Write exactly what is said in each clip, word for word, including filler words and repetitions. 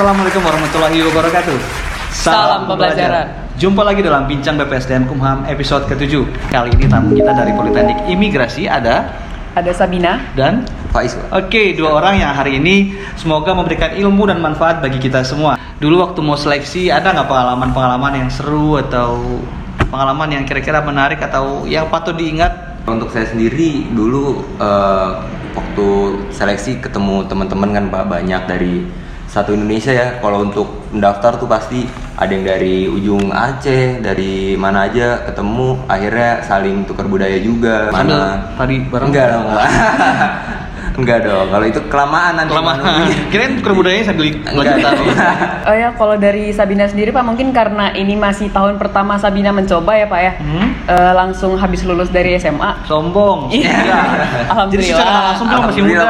Assalamualaikum warahmatullahi wabarakatuh. Salam, Salam pembelajaran. Jumpa lagi dalam Bincang B P S D M Kumham episode ketujuh. Kali ini tamu kita dari Politeknik Imigrasi ada Ada Sabina dan Faiz. Oke, dua orang yang hari ini semoga memberikan ilmu dan manfaat bagi kita semua. Dulu waktu mau seleksi, ada nggak pengalaman-pengalaman yang seru atau pengalaman yang kira-kira menarik atau yang patut diingat? Untuk saya sendiri dulu uh, waktu seleksi ketemu teman-teman kan Pak, banyak dari satu Indonesia ya. Kalau untuk mendaftar tuh pasti ada yang dari ujung Aceh, dari mana aja ketemu, akhirnya saling tukar budaya juga. Mana tadi bareng? Enggak dong. Enggak dong. Kalau itu kelamaan nanti. Kelamaan. Kirain tukar budayanya sambil belajar. Oh ya, kalau dari Sabina sendiri Pak, mungkin karena ini masih tahun pertama Sabina mencoba ya Pak ya. Hmm? E, langsung habis lulus dari S M A. Sombong. Iya. Alhamdulillah. Jadi secara langsung belum masih muda.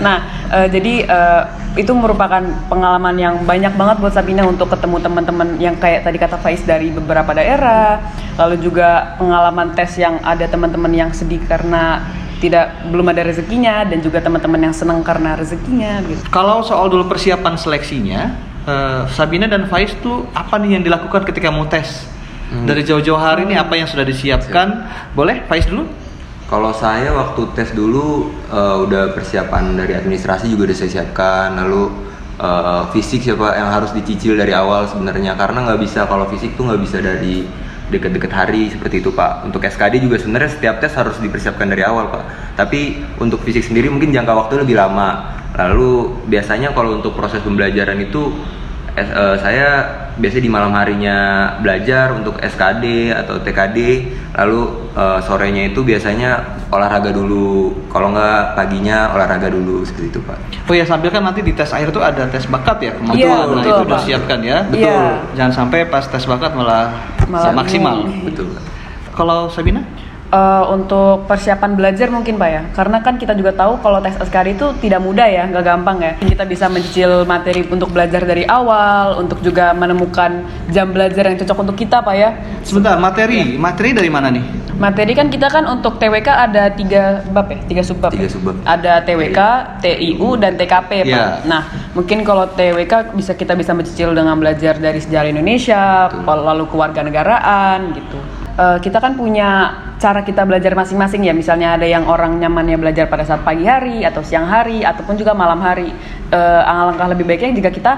Nah, Uh, jadi uh, itu merupakan pengalaman yang banyak banget buat Sabina untuk ketemu teman-teman yang kayak tadi kata Faiz dari beberapa daerah. Lalu juga pengalaman tes yang ada teman-teman yang sedih karena tidak belum ada rezekinya dan juga teman-teman yang senang karena rezekinya. Gitu. Kalau soal dulu persiapan seleksinya, uh, Sabina dan Faiz tuh apa nih yang dilakukan ketika mau tes? Hmm. Dari jauh-jauh hari ini apa yang sudah disiapkan? Boleh Faiz dulu? Kalau saya waktu tes dulu uh, udah persiapan dari administrasi juga udah saya siapkan, lalu uh, fisik siapa yang harus dicicil dari awal sebenarnya, karena nggak bisa kalau fisik tuh nggak bisa dari deket-deket hari seperti itu Pak. Untuk S K D juga sebenarnya setiap tes harus dipersiapkan dari awal Pak, tapi untuk fisik sendiri mungkin jangka waktu lebih lama. Lalu biasanya kalau untuk proses pembelajaran itu uh, saya biasanya di malam harinya belajar untuk S K D atau T K D, lalu uh, sorenya itu biasanya olahraga dulu, kalau nggak paginya olahraga dulu seperti itu Pak. Oh ya, sambil kan nanti di tes akhir tuh ada tes bakat ya kemampuan, ya, nah itu udah siapkan ya. Betul. Ya. Jangan sampai pas tes bakat malah, malah maksimal. Ini. Betul. Kalau Sabina? Uh, untuk persiapan belajar mungkin Pak ya, karena kan kita juga tahu kalau tes S K D itu tidak mudah ya, nggak gampang ya. Kita bisa mencicil materi untuk belajar dari awal, untuk juga menemukan jam belajar yang cocok untuk kita Pak ya. Sebentar, materi, ya. Materi dari mana nih? Materi kan kita kan untuk T W K ada tiga bab ya, tiga subbab. Tiga subbab. Ya? Ada T W K, T I U dan T K P Pak. Ya. Nah, mungkin kalau T W K bisa kita bisa mencicil dengan belajar dari sejarah Indonesia, betul. Lalu kewarganegaraan gitu. Uh, kita kan punya cara kita belajar masing-masing ya, misalnya ada yang orang nyamannya belajar pada saat pagi hari atau siang hari ataupun juga malam hari. Uh, alangkah lebih baiknya jika kita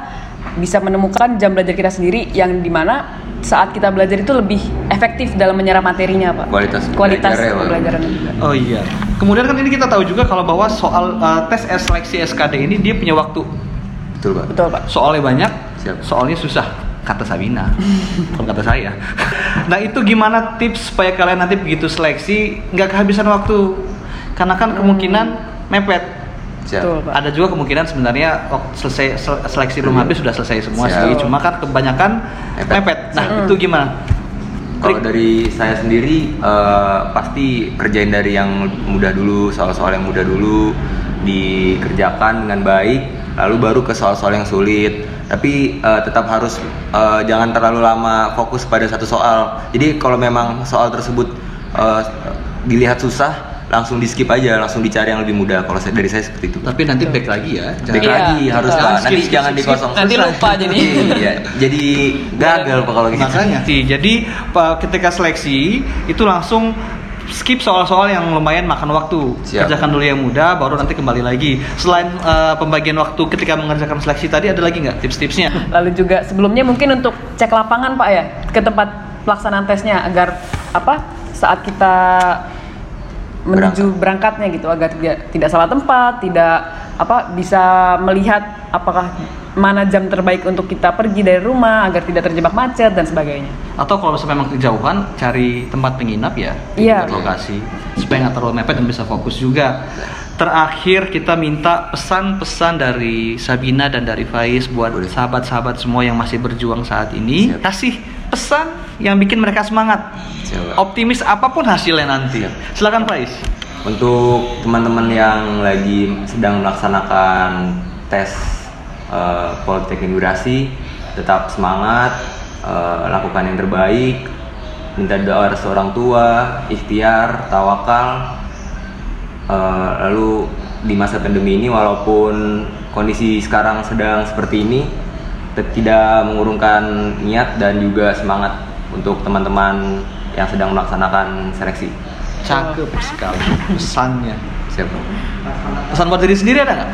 bisa menemukan jam belajar kita sendiri yang dimana saat kita belajar itu lebih efektif dalam menyerap materinya Pak. Kualitas kualitas pembelajaran. Oh iya. Kemudian kan ini kita tahu juga kalau bahwa soal uh, tes seleksi S K D ini dia punya waktu. Betul Pak. Betul Pak. Soalnya banyak, siap. Soalnya susah. Kata Sabina, bukan kata saya. Nah itu gimana tips supaya kalian nanti begitu seleksi nggak kehabisan waktu? Karena kan kemungkinan mepet. Betul, Pak. Ada juga kemungkinan sebenarnya waktu selesai seleksi belum habis sudah selesai semua sih. Cuma kan kebanyakan mepet. mepet. Nah Siap. Itu gimana? Kalau dari saya sendiri uh, pasti kerjain dari yang mudah dulu, soal-soal yang mudah dulu dikerjakan dengan baik, lalu baru ke soal-soal yang sulit. Tapi uh, tetap harus uh, jangan terlalu lama fokus pada satu soal. Jadi kalau memang soal tersebut uh, dilihat susah, langsung di skip aja, langsung dicari yang lebih mudah. Kalau saya, dari saya seperti itu. Tapi nanti back lagi ya, back iya, lagi harus lah. Nanti skip, jangan skip, dikosong nanti susah. Lupa jadi. Iya, jadi gagal pak kalau gitu. Makanya. Jadi ketika seleksi itu langsung skip soal-soal yang lumayan makan waktu. Siap. Kerjakan dulu yang mudah, baru nanti kembali lagi. Selain uh, pembagian waktu ketika mengerjakan seleksi tadi, ada lagi nggak tips-tipsnya? Lalu juga sebelumnya mungkin untuk cek lapangan Pak ya, ke tempat pelaksanaan tesnya, agar apa saat kita menuju berangkat. Berangkatnya gitu, agar tidak, tidak salah tempat, tidak apa bisa melihat apakah mana jam terbaik untuk kita pergi dari rumah agar tidak terjebak macet dan sebagainya. Atau kalau misalnya memang kejauhan, cari tempat penginap ya, yeah. Di lokasi supaya nggak terlalu mepet dan bisa fokus juga. Terakhir kita minta pesan-pesan dari Sabina dan dari Faiz buat sahabat-sahabat semua yang masih berjuang saat ini. Siap. Kasih pesan yang bikin mereka semangat. Siap. Optimis apapun hasilnya nanti. Siap. Silakan Faiz. Untuk teman-teman yang lagi sedang melaksanakan tes Uh, Politeknik Imigrasi, tetap semangat, uh, lakukan yang terbaik, minta doa restu orang tua, ikhtiar, tawakal. Uh, lalu di masa pandemi ini walaupun kondisi sekarang sedang seperti ini tidak mengurungkan niat dan juga semangat untuk teman-teman yang sedang melaksanakan seleksi. Cakep sekali pesannya. Siapa? Pesan buat diri sendiri ada nggak?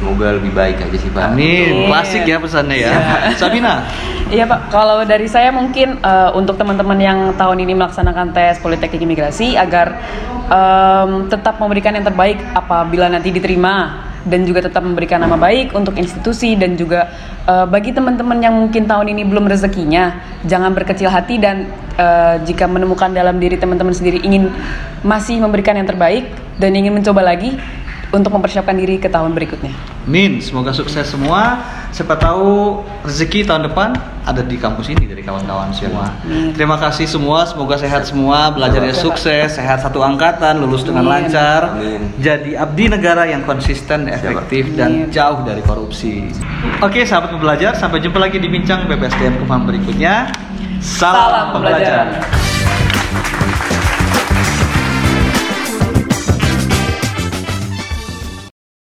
Semoga lebih baik aja sih Pak. Amin. Klasik ya pesannya ya. Yeah. Sabina? Iya Pak, kalau dari saya mungkin uh, untuk teman-teman yang tahun ini melaksanakan tes Politeknik Imigrasi agar um, tetap memberikan yang terbaik apabila nanti diterima dan juga tetap memberikan nama baik untuk institusi dan juga uh, bagi teman-teman yang mungkin tahun ini belum rezekinya, jangan berkecil hati dan uh, jika menemukan dalam diri teman-teman sendiri ingin masih memberikan yang terbaik dan ingin mencoba lagi untuk mempersiapkan diri ke tahun berikutnya. Min, semoga sukses semua. Siapa tahu rezeki tahun depan ada di kampus ini dari kawan-kawan semua. Min. Terima kasih semua, semoga sehat semua, belajarnya sehat. Sukses, sehat satu angkatan, lulus dengan Min. lancar. Min. Jadi abdi negara yang konsisten, efektif, Min. dan jauh dari korupsi. Oke, sahabat pembelajar, sampai jumpa lagi di Bincang B P S D M Kumham berikutnya. Salam, Salam pembelajaran.